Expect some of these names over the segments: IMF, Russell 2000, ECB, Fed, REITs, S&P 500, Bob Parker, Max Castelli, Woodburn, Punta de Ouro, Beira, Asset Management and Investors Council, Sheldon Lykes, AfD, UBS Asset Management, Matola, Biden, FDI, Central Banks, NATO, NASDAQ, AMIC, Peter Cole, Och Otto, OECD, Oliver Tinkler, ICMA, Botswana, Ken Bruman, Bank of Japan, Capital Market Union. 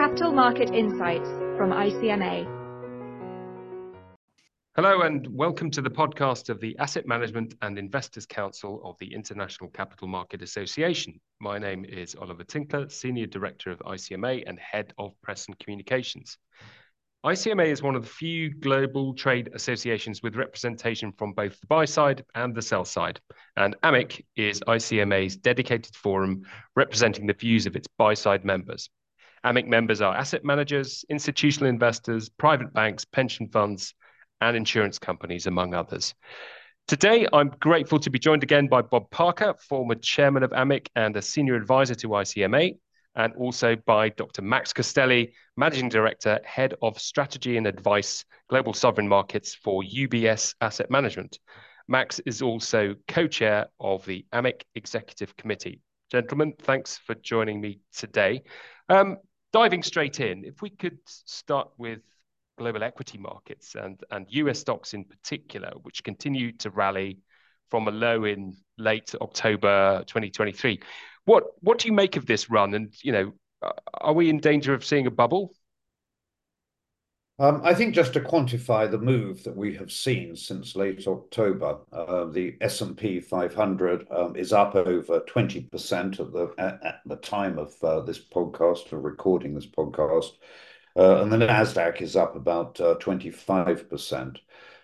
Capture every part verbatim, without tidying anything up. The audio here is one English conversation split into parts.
Capital Market Insights from I C M A. Hello and welcome to the podcast of the Asset Management and Investors Council of the International Capital Market Association. My name is Oliver Tinkler, Senior Director of I C M A and Head of Press and Communications. I C M A is one of the few global trade associations with representation from both the buy side and the sell side, and AMIC is I C M A's dedicated forum representing the views of its buy side members. AMIC members are asset managers, institutional investors, private banks, pension funds, and insurance companies, among others. Today, I'm grateful to be joined again by Bob Parker, former chairman of AMIC and a senior advisor to I C M A, and also by Doctor Max Castelli, Managing Director, Head of Strategy and Advice, Global Sovereign Markets for U B S Asset Management. Max is also co-chair of the AMIC Executive Committee. Gentlemen, thanks for joining me today. Um, diving straight in, if we could start with global equity markets and, and U S stocks in particular, which continued to rally from a low in late October twenty twenty-three. What what do you make of this run? And, you know, are we in danger of seeing a bubble? Um, I think just to quantify the move that we have seen since late October, uh, the S and P five hundred um, is up over twenty percent at the, at, at the time of uh, this podcast, or recording this podcast, uh, and the NASDAQ is up about uh, twenty-five percent.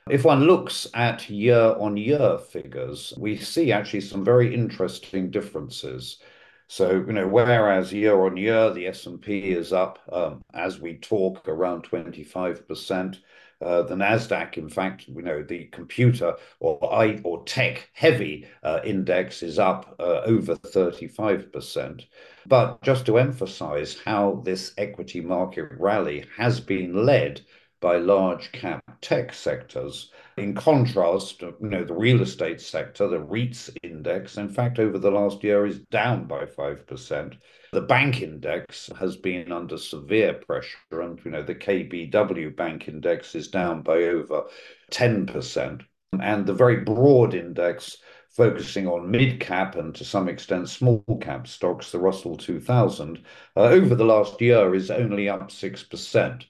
If one looks at year-on-year figures, we see actually some very interesting differences. So, you know, whereas year-on-year the S and P is up, um, as we talk, around twenty-five percent, uh, the NASDAQ, in fact, you know, the computer or I or tech-heavy uh, index is up uh, over thirty-five percent. But just to emphasize how this equity market rally has been led by large cap tech sectors. In contrast, you know, the real estate sector, the REITs index, in fact, over the last year is down by five percent. The bank index has been under severe pressure, and, you know, the K B W bank index is down by over ten percent. And the very broad index focusing on mid-cap and to some extent small-cap stocks, the Russell two thousand, uh, over the last year is only up six percent.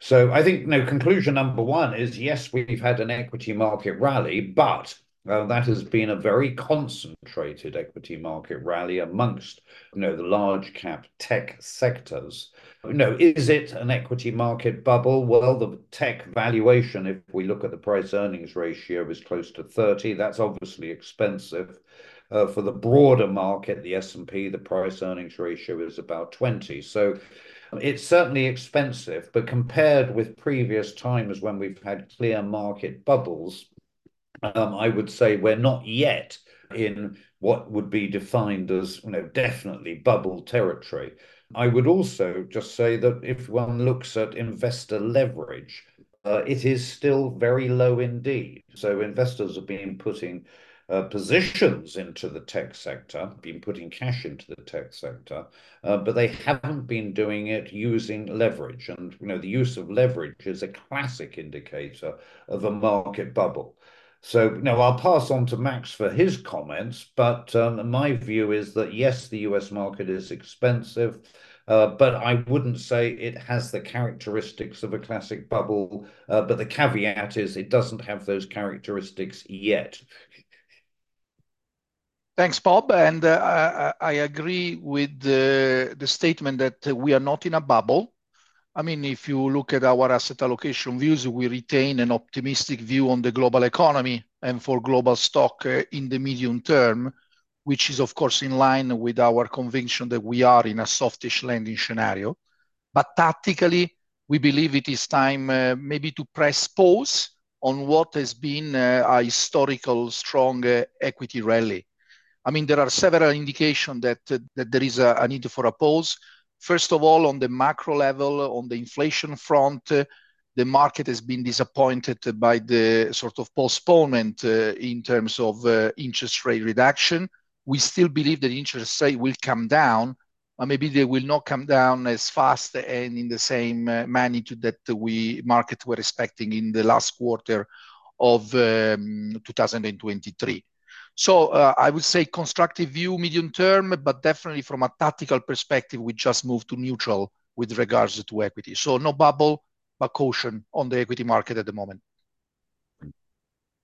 So I think, you know, conclusion number one is, yes, we've had an equity market rally, but uh, that has been a very concentrated equity market rally amongst, you know, the large cap tech sectors. You know, is it an equity market bubble? Well, the tech valuation, if we look at the price earnings ratio, is close to thirty. That's obviously expensive. Uh, for the broader market, the S and P, the price earnings ratio is about twenty. So it's certainly expensive, but compared with previous times when we've had clear market bubbles, um, I would say we're not yet in what would be defined as, you know, definitely bubble territory. I would also just say that if one looks at investor leverage, uh, it is still very low indeed. So investors have been putting Uh, positions into the tech sector, been putting cash into the tech sector, uh, but they haven't been doing it using leverage. And, you know, the use of leverage is a classic indicator of a market bubble. So, you know, I'll pass on to Max for his comments, but um, my view is that, yes, the U S market is expensive, uh, but I wouldn't say it has the characteristics of a classic bubble, uh, but the caveat is it doesn't have those characteristics yet. Thanks, Bob. And uh, I, I agree with the, the statement that we are not in a bubble. I mean, if you look at our asset allocation views, we retain an optimistic view on the global economy and for global stock uh, in the medium term, which is, of course, in line with our conviction that we are in a softish landing scenario. But tactically, we believe it is time uh, maybe to press pause on what has been uh, a historical strong uh, equity rally. I mean, there are several indications that, uh, that there is a, a need for a pause. First of all, on the macro level, on the inflation front, uh, the market has been disappointed by the sort of postponement uh, in terms of uh, interest rate reduction. We still believe that interest rate will come down, and maybe they will not come down as fast and in the same uh, magnitude that we market were expecting in the last quarter of um, two thousand twenty-three. So uh, I would say constructive view medium term, but definitely from a tactical perspective, we just moved to neutral with regards to equity. So no bubble, but caution on the equity market at the moment.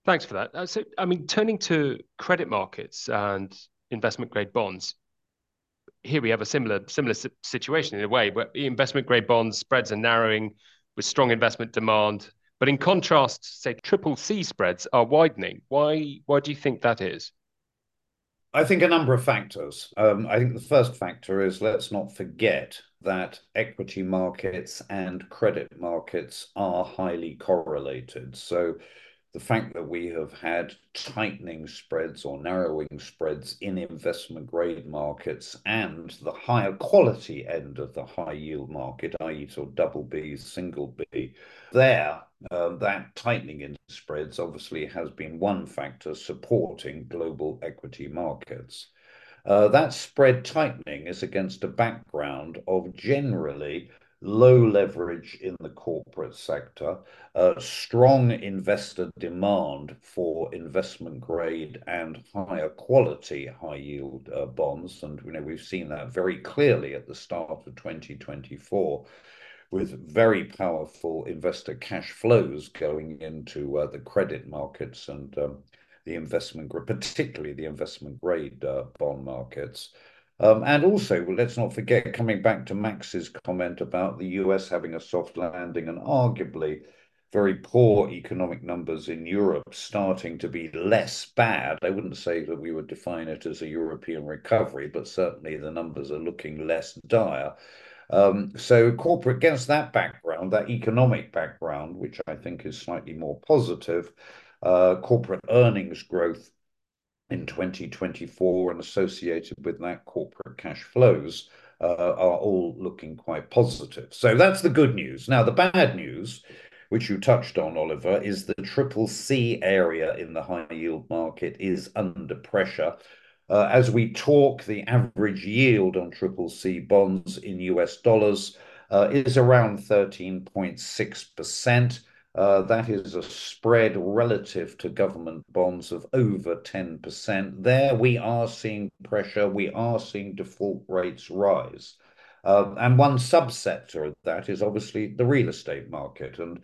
Thanks for that. Uh, so, I mean, turning to credit markets and investment grade bonds, here we have a similar similar situation in a way, where investment grade bonds spreads are narrowing with strong investment demand. But in contrast, say, triple C spreads are widening. Why, why do you think that is? I think a number of factors. Um, I think the first factor is, let's not forget that equity markets and credit markets are highly correlated. So the fact that we have had tightening spreads or narrowing spreads in investment grade markets and the higher quality end of the high yield market, that is sort of double B, single B, there, uh, that tightening in spreads obviously has been one factor supporting global equity markets. Uh, that spread tightening is against a background of generally low leverage in the corporate sector, uh, strong investor demand for investment grade and higher quality high yield uh, bonds. And you know, we've seen that very clearly at the start of twenty twenty-four, with very powerful investor cash flows going into uh, the credit markets and um, the investment, particularly the investment grade uh, bond markets. Um, and also, well, let's not forget, coming back to Max's comment about the U S having a soft landing and arguably very poor economic numbers in Europe starting to be less bad. I wouldn't say that we would define it as a European recovery, but certainly the numbers are looking less dire. Um, so corporate, against that background, that economic background, which I think is slightly more positive, uh, corporate earnings growth in twenty twenty-four and associated with that corporate cash flows uh, are all looking quite positive. So that's the good news. Now, the bad news, which you touched on, Oliver, is the triple C area in the high yield market is under pressure. Uh, as we talk, the average yield on triple C bonds in U S dollars uh, is around thirteen point six percent. Uh, that is a spread relative to government bonds of over ten percent. There we are seeing pressure. We are seeing default rates rise. Uh, and one subsector of that is obviously the real estate market. And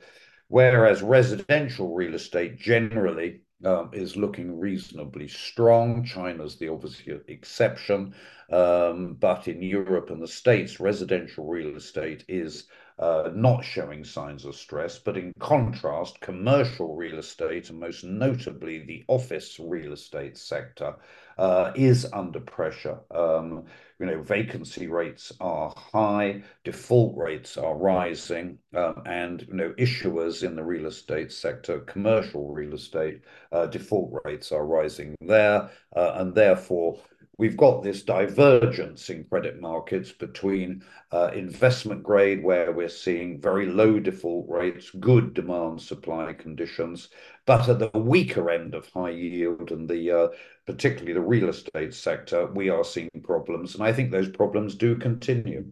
whereas residential real estate generally Um, is looking reasonably strong. China's the obvious exception, um, but in Europe and the States, residential real estate is uh, not showing signs of stress. But in contrast, commercial real estate, and most notably the office real estate sector, uh, is under pressure. Um, you know, vacancy rates are high, default rates are rising, um, and you know, issuers in the real estate sector, commercial real estate, Uh, default rates are rising there, uh, and therefore we've got this divergence in credit markets between uh, investment grade, where we're seeing very low default rates, good demand supply conditions, but at the weaker end of high yield and the uh, particularly the real estate sector, we are seeing problems, and I think those problems do continue.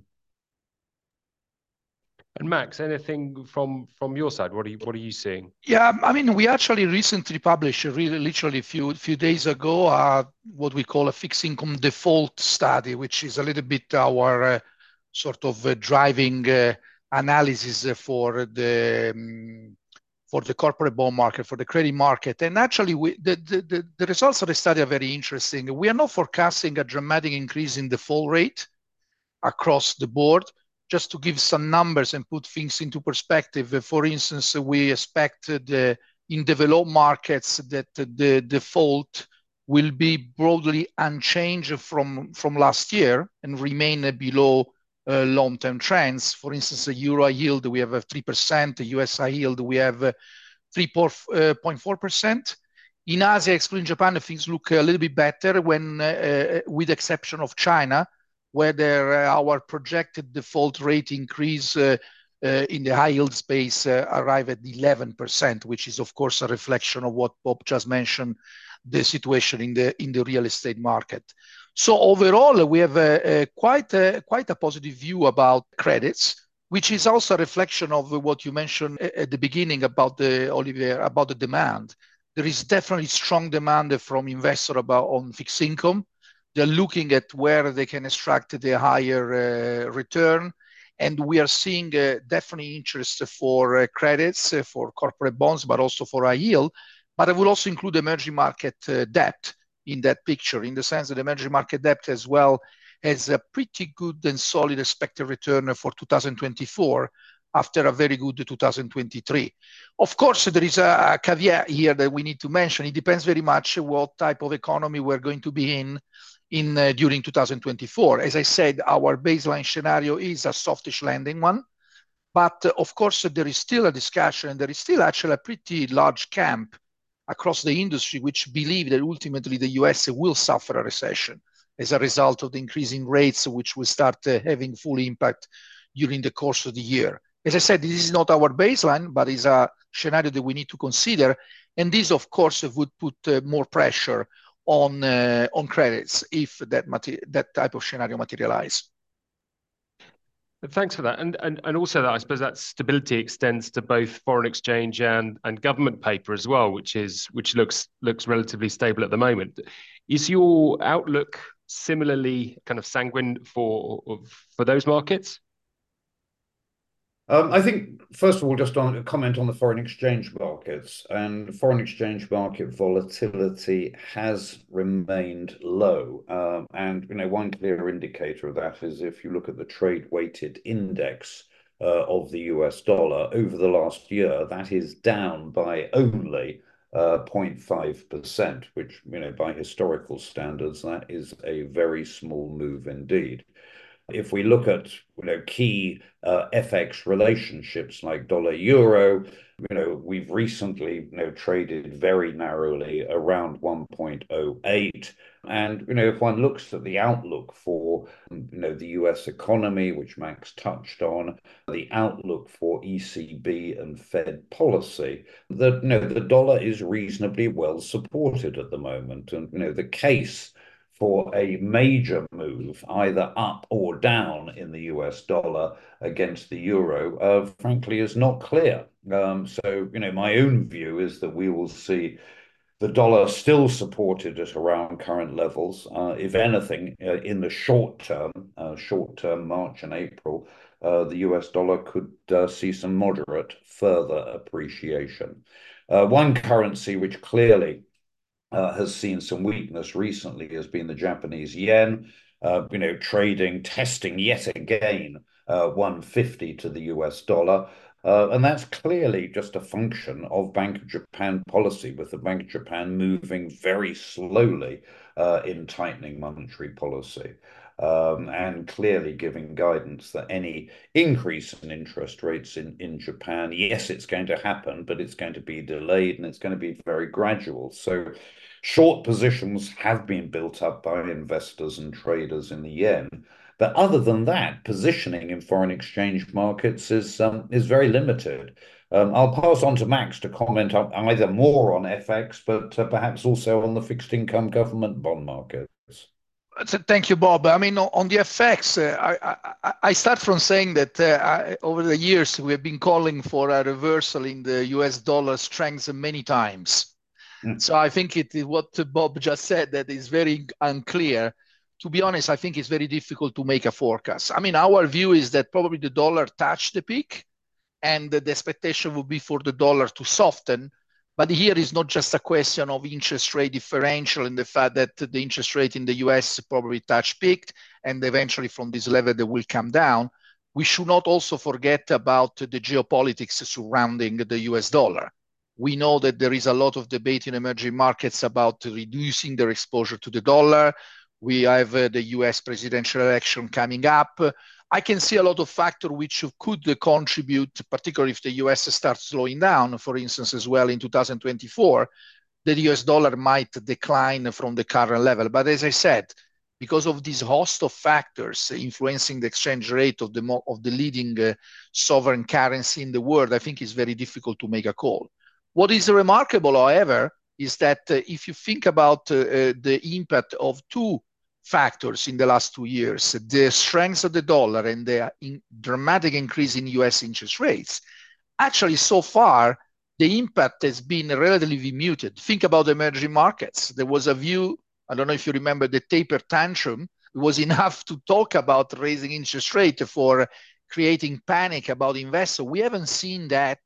And Max, anything from from your side? What are you what are you seeing? Yeah, I mean, we actually recently published, really, literally a few few days ago, uh, what we call a fixed income default study, which is a little bit our uh, sort of uh, driving uh, analysis for the um, for the corporate bond market, for the credit market. And actually, we, the, the the the results of the study are very interesting. We are not forecasting a dramatic increase in default rate across the board. Just to give some numbers and put things into perspective, for instance, we expect the, in developed markets that the default will be broadly unchanged from, from last year and remain below uh, long-term trends. For instance, the euro yield, we have three percent, the U S yield, we have three point four percent. In Asia, excluding Japan, things look a little bit better when, uh, with the exception of China, whether uh, our projected default rate increase uh, uh, in the high yield space uh, arrive at eleven percent, which is of course a reflection of what Bob just mentioned, the situation in the in the real estate market. So overall, we have a, a quite a, quite a positive view about credits, which is also a reflection of what you mentioned at the beginning about the Oliver about the demand. There is definitely strong demand from investors about on fixed income. They're looking at where they can extract the higher uh, return. And we are seeing uh, definitely interest for uh, credits, uh, for corporate bonds, but also for high yield. But I will also include emerging market uh, debt in that picture, in the sense that emerging market debt as well has a pretty good and solid expected return for two thousand twenty-four after a very good two thousand twenty-three. Of course, there is a, a caveat here that we need to mention. It depends very much what type of economy we're going to be in in uh, during two thousand twenty-four. As I said, our baseline scenario is a softish landing one, but uh, of course uh, there is still a discussion, and there is still actually a pretty large camp across the industry which believe that ultimately the U S will suffer a recession as a result of the increasing rates, which will start uh, having full impact during the course of the year. As I said, this is not our baseline, but it's a scenario that we need to consider, and this of course would put uh, more pressure on uh, on credits if that that type of scenario materialize. Thanks for that, and and and also that I suppose that stability extends to both foreign exchange and and government paper as well, which is which looks looks relatively stable at the moment. Is your outlook similarly kind of sanguine for for those markets? Um, I think, first of all, just on a comment on the foreign exchange markets, and foreign exchange market volatility has remained low. Um, and, you know, one clear indicator of that is if you look at the trade-weighted index uh, of the U S dollar over the last year, that is down by only uh, zero point five percent, which, you know, by historical standards, that is a very small move indeed. If we look at, you know, key uh, F X relationships like dollar euro, you know, we've recently, you know, traded very narrowly around one point oh eight. And, you know, if one looks at the outlook for, you know, the U S economy, which Max touched on, the outlook for E C B and Fed policy, that, you know, the dollar is reasonably well supported at the moment. And, you know, the case for a major move, either up or down in the U S dollar against the euro, uh, frankly, is not clear. Um, so, you know, my own view is that we will see the dollar still supported at around current levels. Uh, if anything, uh, in the short term, uh, short term March and April, uh, the U S dollar could uh, see some moderate further appreciation. Uh, one currency which clearly Uh, has seen some weakness recently has been the Japanese yen, uh, you know, trading, testing yet again uh, one fifty to the U S dollar. Uh, and that's clearly just a function of Bank of Japan policy, with the Bank of Japan moving very slowly uh, in tightening monetary policy. Um, and clearly giving guidance that any increase in interest rates in, in Japan, yes, it's going to happen, but it's going to be delayed and it's going to be very gradual. So short positions have been built up by investors and traders in the yen. But other than that, positioning in foreign exchange markets is um, is very limited. Um, I'll pass on to Max to comment on either more on F X, but uh, perhaps also on the fixed income government bond market. Thank you, Bob. I mean, on the F X, uh, I, I, I start from saying that uh, I, over the years, we have been calling for a reversal in the U S dollar strength many times. Mm. So I think it is what Bob just said that is very unclear. To be honest, I think it's very difficult to make a forecast. I mean, our view is that probably the dollar touched the peak and the expectation would be for the dollar to soften. But here is not just a question of interest rate differential and the fact that the interest rate in the U S probably touch peaked, and eventually from this level they will come down. We should not also forget about the geopolitics surrounding the U S dollar. We know that there is a lot of debate in emerging markets about reducing their exposure to the dollar. We have the U S presidential election coming up. I can see a lot of factors which could contribute, particularly if the U S starts slowing down, for instance, as well in two thousand twenty-four, the U S dollar might decline from the current level. But as I said, because of this host of factors influencing the exchange rate of the, of the leading uh, sovereign currency in the world, I think it's very difficult to make a call. What is remarkable, however, is that uh, if you think about uh, uh, the impact of two factors in the last two years, the strength of the dollar and the in dramatic increase in U S interest rates, actually so far, the impact has been relatively muted. Think about emerging markets. There was a view, I don't know if you remember the taper tantrum, it was enough to talk about raising interest rate for creating panic about investors. We haven't seen that.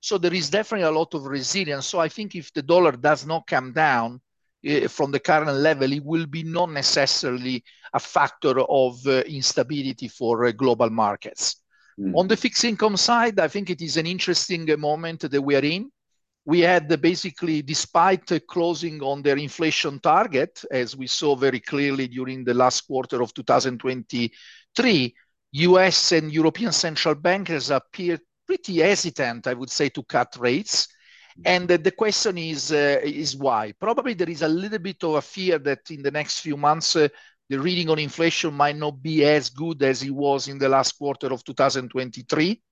So there is definitely a lot of resilience. So I think if the dollar does not come down uh, from the current level, it will be not necessarily a factor of uh, instability for uh, global markets. Mm. On the fixed income side, I think it is an interesting uh, moment that we are in. We had uh, basically, despite uh, closing on their inflation target, as we saw very clearly during the last quarter of two thousand twenty-three, U S and European central bankers appeared pretty hesitant, I would say, to cut rates. And uh, the question is, uh, is why? Probably there is a little bit of a fear that in the next few months, uh, the reading on inflation might not be as good as it was in the last quarter of two thousand twenty-three.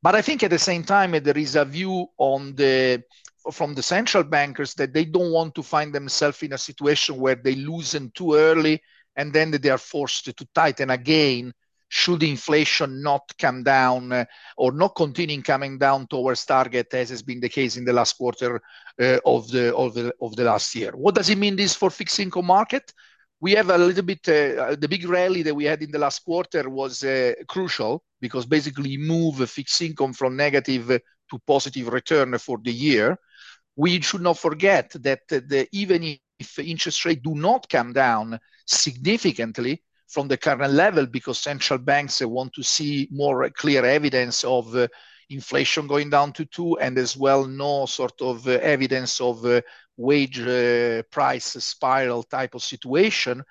But I think at the same time, uh, there is a view on the, from the central bankers that they don't want to find themselves in a situation where they loosen too early and then they are forced to, to tighten again should inflation not come down uh, or not continue coming down towards target, as has been the case in the last quarter uh, of, the, of, the, of the last year. What does it mean this for fixed income market? We have a little bit, uh, the big rally that we had in the last quarter was uh, crucial because basically move fixed income from negative to positive return for the year. We should not forget that the, even if interest rates do not come down significantly from the current level, because central banks want to see more clear evidence of uh, inflation going down to two, and as well no sort of uh, evidence of uh, wage uh, price spiral type of situation.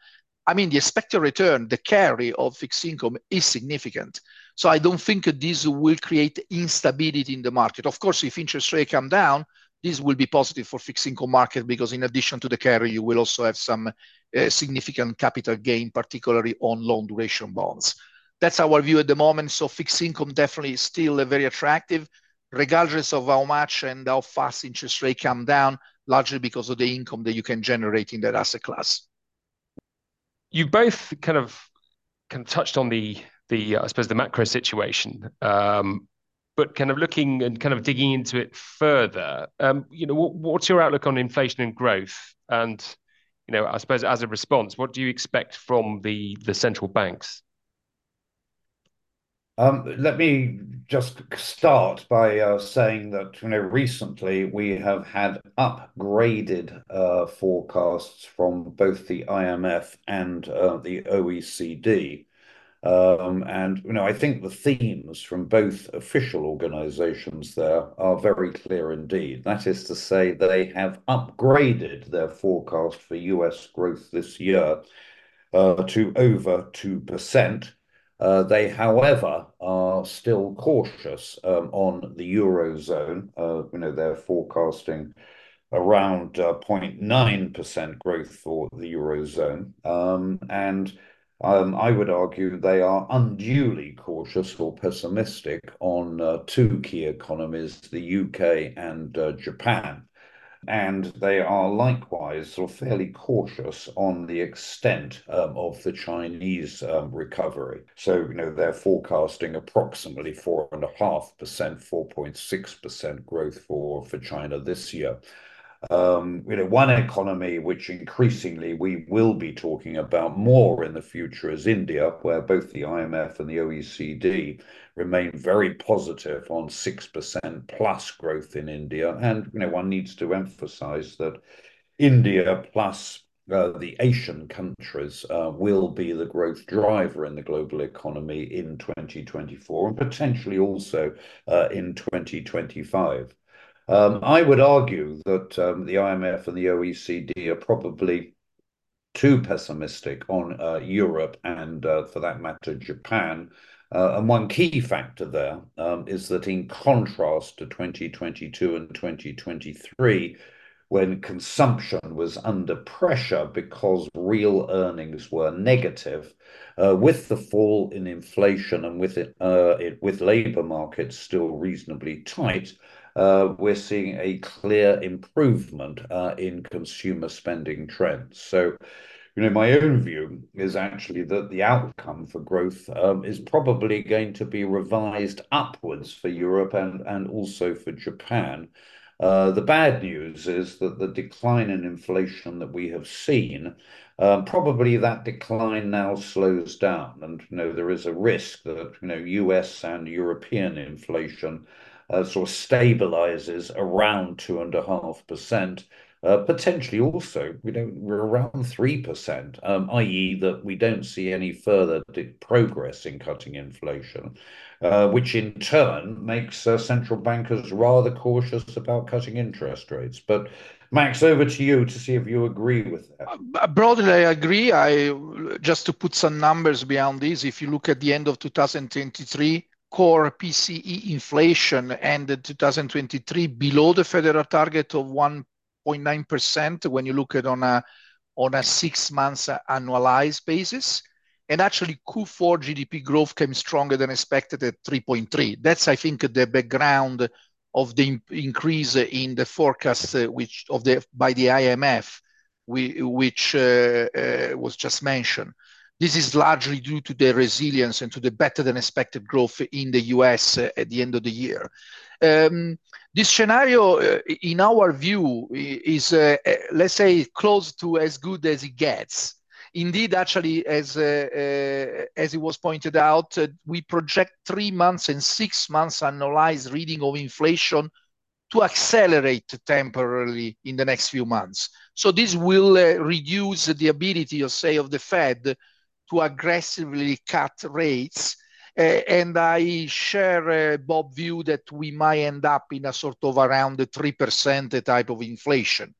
I mean, the expected return, the carry of fixed income is significant. So I don't think this will create instability in the market. Of course, if interest rates come down, this will be positive for fixed income market because in addition to the carry, you will also have some uh, significant capital gain, particularly on long duration bonds. That's our view at the moment. So fixed income definitely is still uh, very attractive, regardless of how much and how fast interest rates come down, largely because of the income that you can generate in that asset class. You both kind of kind of touched on the, the uh, I suppose, the macro situation. Um, But kind of looking and kind of digging into it further, um, you know, what, what's your outlook on inflation and growth? And, you know, I suppose as a response, what do you expect from the, the central banks? Um, let me just start by uh, saying that, you know, recently we have had upgraded uh, forecasts from both the I M F and uh, the O E C D. Um, and, you know, I think the themes from both official organizations there are very clear indeed. That is to say, they have upgraded their forecast for U S growth this year uh, to over two percent. Uh, they, however, are still cautious um, on the Eurozone. Uh, you know, they're forecasting around uh, zero point nine percent growth for the Eurozone. Um, and Um, I would argue they are unduly cautious or pessimistic on uh, two key economies, the U K and uh, Japan. And they are likewise sort of fairly cautious on the extent um, of the Chinese um, recovery. So, you know, they're forecasting approximately four point five percent, four point six percent growth for, for China this year. Um, you know, one economy which increasingly we will be talking about more in the future is India, where both the I M F and the O E C D remain very positive on six percent plus growth in India. And, you know, one needs to emphasize that India plus uh, the Asian countries uh, will be the growth driver in the global economy in twenty twenty-four and potentially also uh, in twenty twenty-five. Um, I would argue that um, the I M F and the O E C D are probably too pessimistic on uh, Europe and, uh, for that matter, Japan. Uh, and one key factor there um, is that in contrast to twenty twenty-two and twenty twenty-three, when consumption was under pressure because real earnings were negative, uh, with the fall in inflation and with it, uh, it with labour markets still reasonably tight, Uh, we're seeing a clear improvement uh, in consumer spending trends. So, you know, my own view is actually that the outcome for growth um, is probably going to be revised upwards for Europe and, and also for Japan. Uh, the bad news is that the decline in inflation that we have seen, um, probably that decline now slows down. And, you know, there is a risk that, you know, U S and European inflation uh, sort of stabilizes around two and a half percent. Uh, potentially also, we don't, we're around three percent, um, that is that we don't see any further progress in cutting inflation, uh, which in turn makes uh, central bankers rather cautious about cutting interest rates. But Max, over to you to see if you agree with that. Uh, broadly, I agree. I, just to put some numbers behind this, if you look at the end of two thousand twenty-three, core P C E inflation ended two thousand twenty-three below the federal target of one point nine percent when you look at on a on a six months annualized basis, and actually Q four G D P growth came stronger than expected at three point three. That's I think the background of the increase in the forecast which of the by the I M F, we, which uh, uh, was just mentioned. This is largely due to the resilience and to the better than expected growth in the U S at the end of the year. Um, this scenario, uh, in our view, is, uh, let's say, close to as good as it gets. Indeed, actually, as uh, uh, as it was pointed out, uh, we project three months and six months annualized reading of inflation to accelerate temporarily in the next few months. So this will uh, reduce the ability, or say, of the Fed to aggressively cut rates. Uh, and I share uh, Bob's view that we might end up in a sort of around the three percent type of inflation.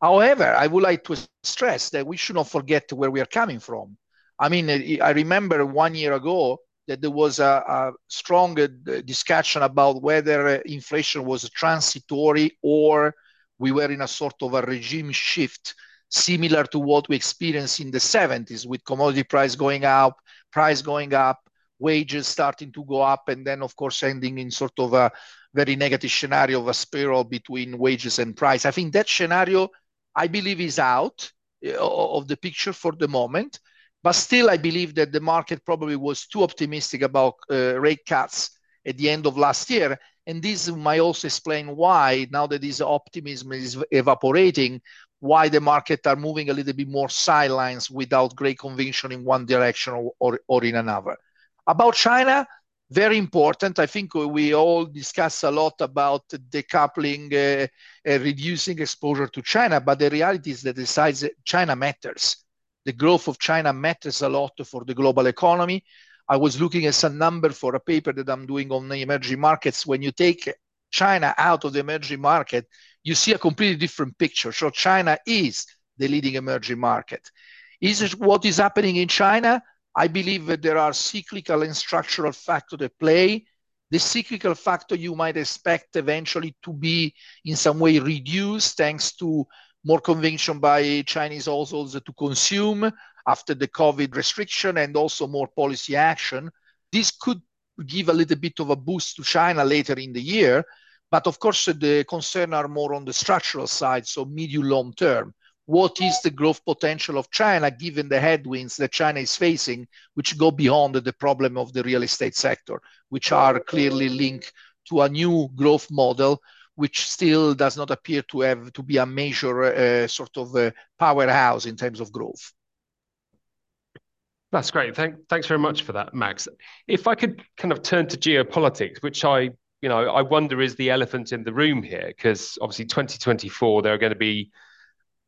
However, I would like to stress that we should not forget where we are coming from. I mean, I remember one year ago that there was a, a strong discussion about whether inflation was transitory or we were in a sort of a regime shift, similar to what we experienced in the seventies with commodity price going up, price going up, wages starting to go up, and then, of course, ending in sort of a very negative scenario of a spiral between wages and price. I think that scenario, I believe, is out of the picture for the moment. But still, I believe that the market probably was too optimistic about uh, rate cuts at the end of last year. And this might also explain why, now that this optimism is evaporating, why the market are moving a little bit more sidelines without great conviction in one direction or, or, or in another. About China, very important. I think we all discuss a lot about decoupling, uh, uh, reducing exposure to China, but the reality is that the size China matters. The growth of China matters a lot for the global economy. I was looking at some number for a paper that I'm doing on the emerging markets. When you take China out of the emerging market, you see a completely different picture. So China is the leading emerging market. Is it what is happening in China? I believe that there are cyclical and structural factors at play. The cyclical factor you might expect eventually to be in some way reduced thanks to more conviction by Chinese households to consume after the COVID restriction and also more policy action. This could give a little bit of a boost to China later in the year. But of course, the concerns are more on the structural side, so medium long term. What is the growth potential of China given the headwinds that China is facing, which go beyond the problem of the real estate sector, which are clearly linked to a new growth model, which still does not appear to have to be a major uh, sort of uh, powerhouse in terms of growth. That's great. Thank, thanks very much for that, Max. If I could kind of turn to geopolitics, which I, you know, I wonder is the elephant in the room here, because obviously twenty twenty-four, there are going to be,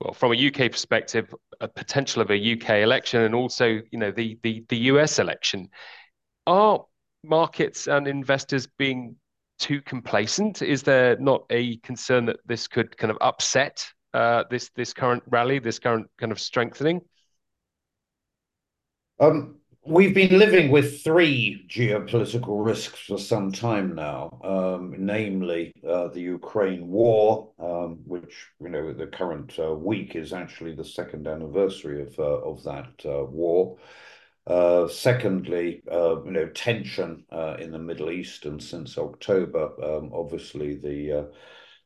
well, from a U K perspective, a potential of a U K election and also, you know, the the, the U S election. Are markets and investors being too complacent? Is there not a concern that this could kind of upset uh, this this current rally, this current kind of strengthening? Um, we've been living with three geopolitical risks for some time now, um, namely uh, the Ukraine war, um, which, you know, the current uh, week is actually the second anniversary of uh, of that uh, war. Uh, secondly, uh, you know, tension uh, in the Middle East, and since October, um, obviously the uh,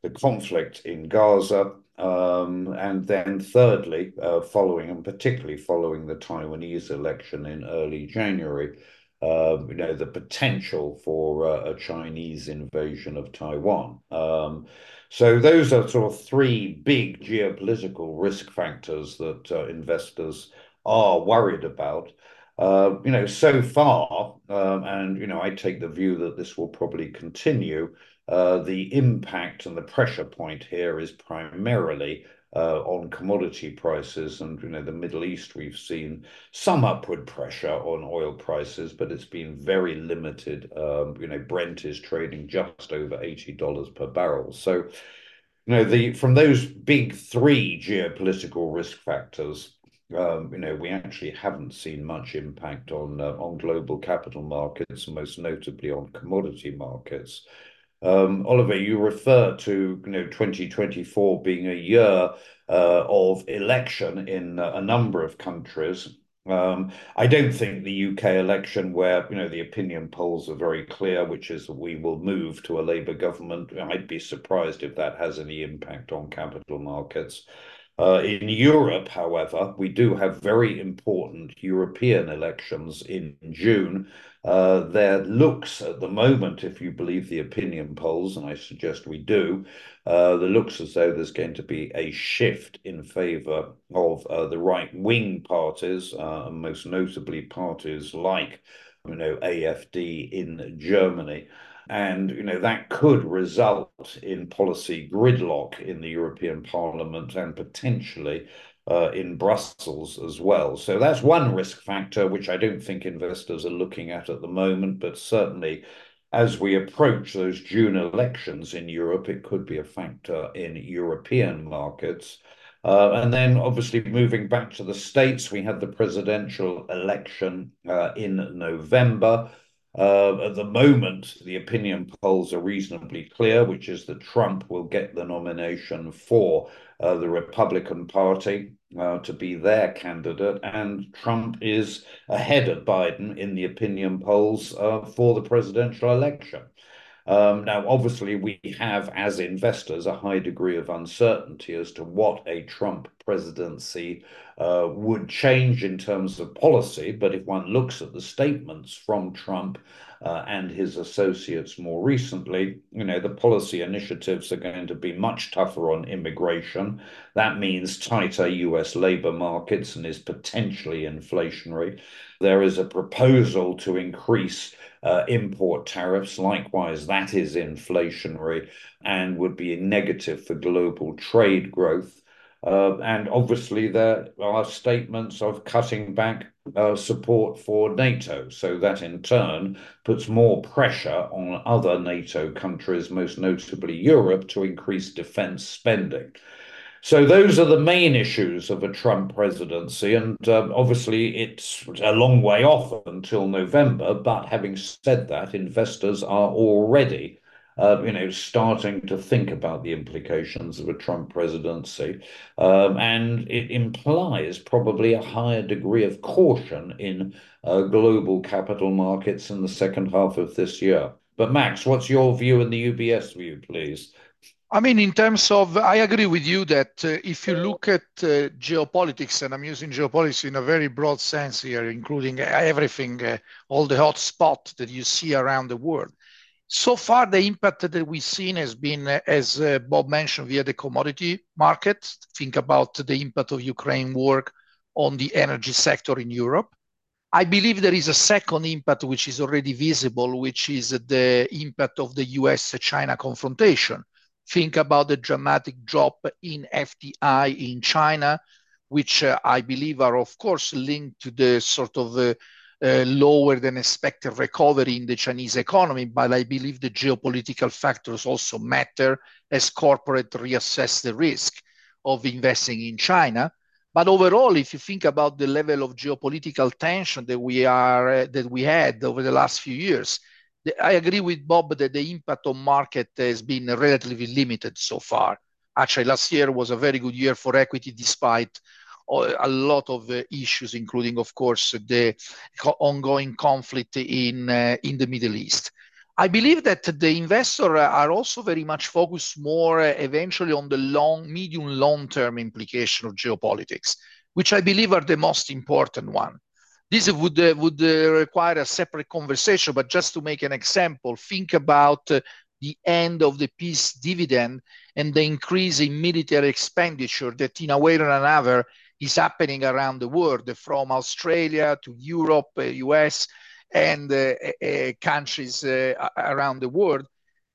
the conflict in Gaza, um, and then thirdly, uh, following and particularly following the Taiwanese election in early January, um, you know, the potential for uh, a Chinese invasion of Taiwan. Um, so those are sort of three big geopolitical risk factors that uh, investors are worried about. Uh, you know, so far, um, and, you know, I take the view that this will probably continue, uh, the impact and the pressure point here is primarily uh, on commodity prices. And, you know, the Middle East, we've seen some upward pressure on oil prices, but it's been very limited. Um, you know, Brent is trading just over eighty dollars per barrel. So, you know, the from those big three geopolitical risk factors, Um, you know, we actually haven't seen much impact on uh, on global capital markets, most notably on commodity markets. Um, Oliver, you refer to, you know, twenty twenty-four being a year uh, of election in a number of countries. Um, I don't think the U K election, where, you know, the opinion polls are very clear, which is that we will move to a Labour government. I'd be surprised if that has any impact on capital markets. Uh, in Europe, however, we do have very important European elections in June. Uh, there looks at the moment, if you believe the opinion polls, and I suggest we do, uh, there looks as though there's going to be a shift in favour of uh, the right-wing parties, uh, most notably parties like, you know, A F D in Germany. And, you know, that could result in policy gridlock in the European Parliament and potentially uh, in Brussels as well. So that's one risk factor, which I don't think investors are looking at at the moment. But certainly, as we approach those June elections in Europe, it could be a factor in European markets. Uh, and then, obviously, moving back to the States, we had the presidential election uh, in November. Uh, at the moment, the opinion polls are reasonably clear, which is that Trump will get the nomination for uh, the Republican Party uh, to be their candidate. And Trump is ahead of Biden in the opinion polls uh, for the presidential election. Um, now, obviously, we have, as investors, a high degree of uncertainty as to what a Trump presidency uh, would change in terms of policy. But if one looks at the statements from Trump uh, and his associates more recently, you know, the policy initiatives are going to be much tougher on immigration. That means tighter U S labor markets and is potentially inflationary. There is a proposal to increase Uh, import tariffs. Likewise, that is inflationary and would be negative for global trade growth. Uh, and obviously, there are statements of cutting back uh, support for NATO. So that in turn puts more pressure on other NATO countries, most notably Europe, to increase defense spending. So those are the main issues of a Trump presidency. And um, obviously, it's a long way off until November. But having said that, investors are already, uh, you know, starting to think about the implications of a Trump presidency. Um, and it implies probably a higher degree of caution in uh, global capital markets in the second half of this year. But Max, what's your view and the U B S view, please? I mean, in terms of, I agree with you that uh, if you look at uh, geopolitics, and I'm using geopolitics in a very broad sense here, including everything, uh, all the hot spots that you see around the world. So far, the impact that we've seen has been, uh, as uh, Bob mentioned, via the commodity market. Think about the impact of Ukraine war on the energy sector in Europe. I believe there is a second impact which is already visible, which is the impact of the U S China confrontation. Think about the dramatic drop in F D I in China, which uh, I believe are, of course, linked to the sort of uh, uh, lower than expected recovery in the Chinese economy. But I believe the geopolitical factors also matter as corporate reassess the risk of investing in China. But overall, if you think about the level of geopolitical tension that we are uh, that we had over the last few years, I agree with Bob that the impact on market has been relatively limited so far. Actually, last year was a very good year for equity, despite a lot of issues, including, of course, the ongoing conflict in uh, in the Middle East. I believe that the investors are also very much focused more uh, eventually on the long, medium, long-term implication of geopolitics, which I believe are the most important one. This would uh, would uh, require a separate conversation, but just to make an example, think about uh, the end of the peace dividend and the increase in military expenditure that in a way or another is happening around the world, from Australia to Europe, uh, U S, and uh, uh, countries uh, around the world.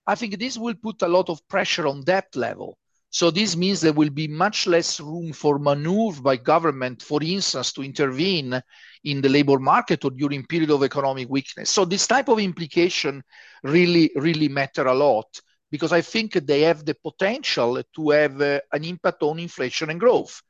I think this will put a lot of pressure on that level. So this means there will be much less room for maneuver by government, for instance, to intervene in the labor market or during period of economic weakness. So this type of implication really, really matter a lot, because I think they have the potential to have uh, an impact on inflation and growth.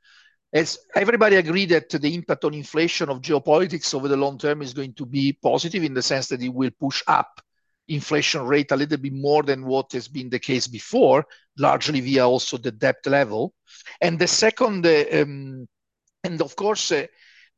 As everybody agreed that the impact on inflation of geopolitics over the long term is going to be positive, in the sense that it will push up inflation rate a little bit more than what has been the case before, largely via also the debt level. And the second, uh, um, and of course, uh,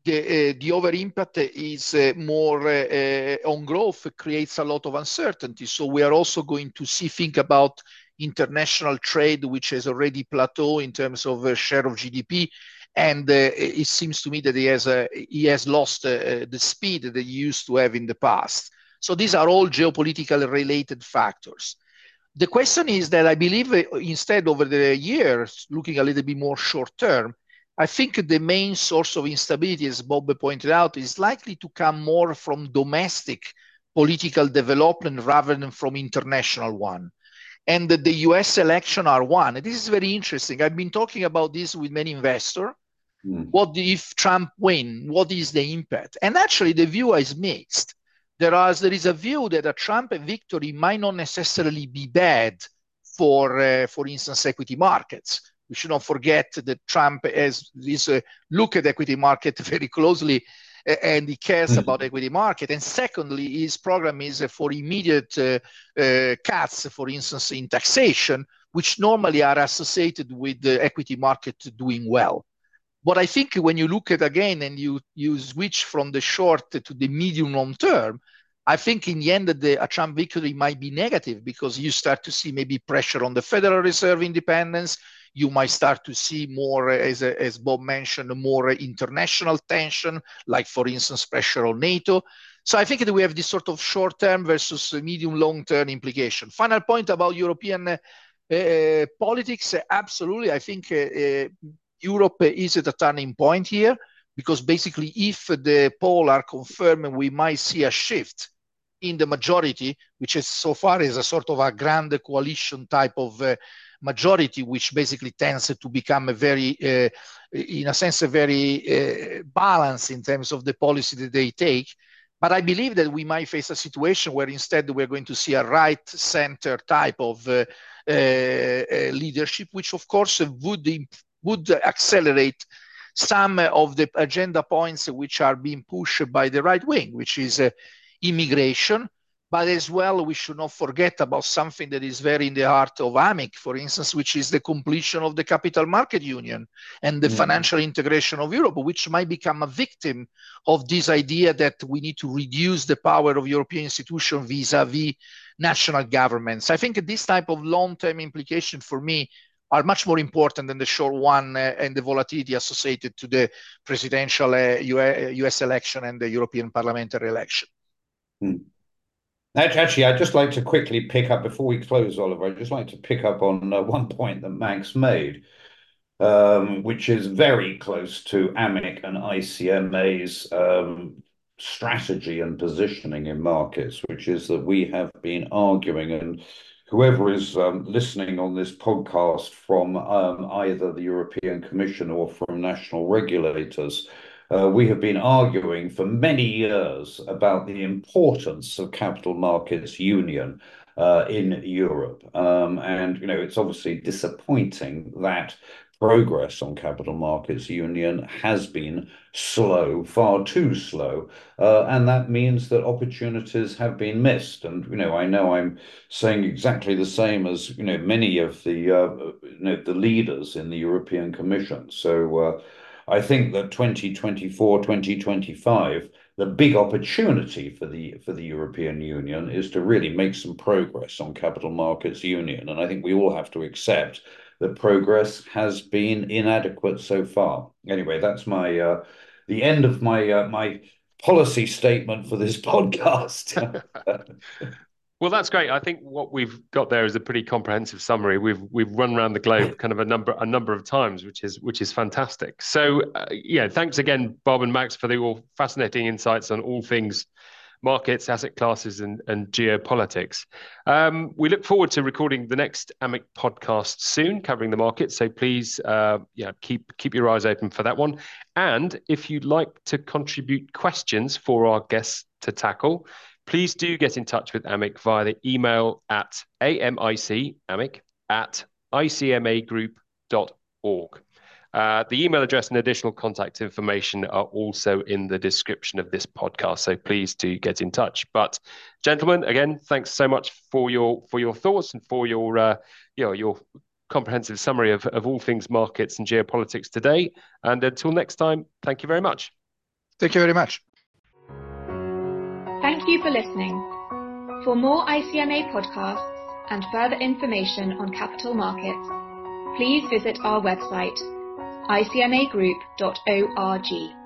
the, uh, the over impact is uh, more uh, uh, on growth, creates a lot of uncertainty. So we are also going to see, think about international trade, which has already plateaued in terms of uh, share of G D P. And uh, it seems to me that he has, uh, he has lost uh, the speed that he used to have in the past. So these are all geopolitical related factors. The question is that I believe uh, instead over the years, looking a little bit more short term, I think the main source of instability, as Bob pointed out, is likely to come more from domestic political development rather than from international one. And the, the U S election are one. This is very interesting. I've been talking about this with many investors. Mm. What if Trump wins? What is the impact? And actually the view is mixed. There, are, there is a view that a Trump victory might not necessarily be bad for, uh, for instance, equity markets. We should not forget that Trump has this uh, look at equity market very closely, and he cares mm-hmm. about equity market. And secondly, his program is for immediate uh, uh, cuts, for instance, in taxation, which normally are associated with the equity market doing well. But I think when you look at again and you, you switch from the short to the medium long term, I think in the end that the, a Trump victory might be negative, because you start to see maybe pressure on the Federal Reserve independence. You might start to see more, as, as Bob mentioned, more international tension, like for instance, pressure on NATO. So I think that we have this sort of short term versus medium long term implication. Final point about European uh, uh, politics. Absolutely. I think uh, uh, Europe is at a turning point here, because basically if the polls are confirmed, we might see a shift in the majority, which is so far is a sort of a grand coalition type of uh, majority, which basically tends to become a very, uh, in a sense, a very uh, balanced in terms of the policy that they take. But I believe that we might face a situation where instead we're going to see a right-center type of uh, uh, uh, leadership, which of course would improve would accelerate some of the agenda points which are being pushed by the right wing, which is uh, immigration. But as well, we should not forget about something that is very in the heart of A M I C, for instance, which is the completion of the Capital Market Union and the mm-hmm. financial integration of Europe, which might become a victim of this idea that we need to reduce the power of European institutions vis-a-vis national governments. I think this type of long-term implication for me are much more important than the short one uh, and the volatility associated to the presidential uh, U S election and the European parliamentary election. Hmm. Actually, I'd just like to quickly pick up, before we close, Oliver, I'd just like to pick up on uh, one point that Max made, um, which is very close to A M I C and I C M A's um, strategy and positioning in markets, which is that we have been arguing, and whoever is um, listening on this podcast from um, either the European Commission or from national regulators, uh, we have been arguing for many years about the importance of capital markets union uh, in Europe. Um, and, you know, it's obviously disappointing that progress on capital markets union has been slow, far too slow, uh, and that means that opportunities have been missed. And you know, I know I'm saying exactly the same as you know many of the uh, you know the leaders in the European Commission. So uh, I think that twenty twenty-four, twenty twenty-five, the big opportunity for the for the European Union is to really make some progress on capital markets union, and I think we all have to accept the progress has been inadequate so far. Anyway, that's my uh, the end of my uh, my policy statement for this podcast. Well, that's great. I think what we've got there is a pretty comprehensive summary. We've we've run around the globe kind of a number a number of times, which is which is fantastic. So, uh, yeah, thanks again, Bob and Max, for the all fascinating insights on all things markets, asset classes, and, and geopolitics. Um, we look forward to recording the next A M I C podcast soon, covering the market. So please, uh, yeah, keep keep your eyes open for that one. And if you'd like to contribute questions for our guests to tackle, please do get in touch with A M I C via the email at A M I C, A M I C at I C M A group dot org. Uh, the email address and additional contact information are also in the description of this podcast, so please do get in touch. But gentlemen, again, thanks so much for your for your thoughts and for your uh, you know, your comprehensive summary of, of all things markets and geopolitics today. And until next time, thank you very much. Thank you very much. Thank you for listening. For more I C M A podcasts and further information on capital markets, please visit our website, I C M A group dot org.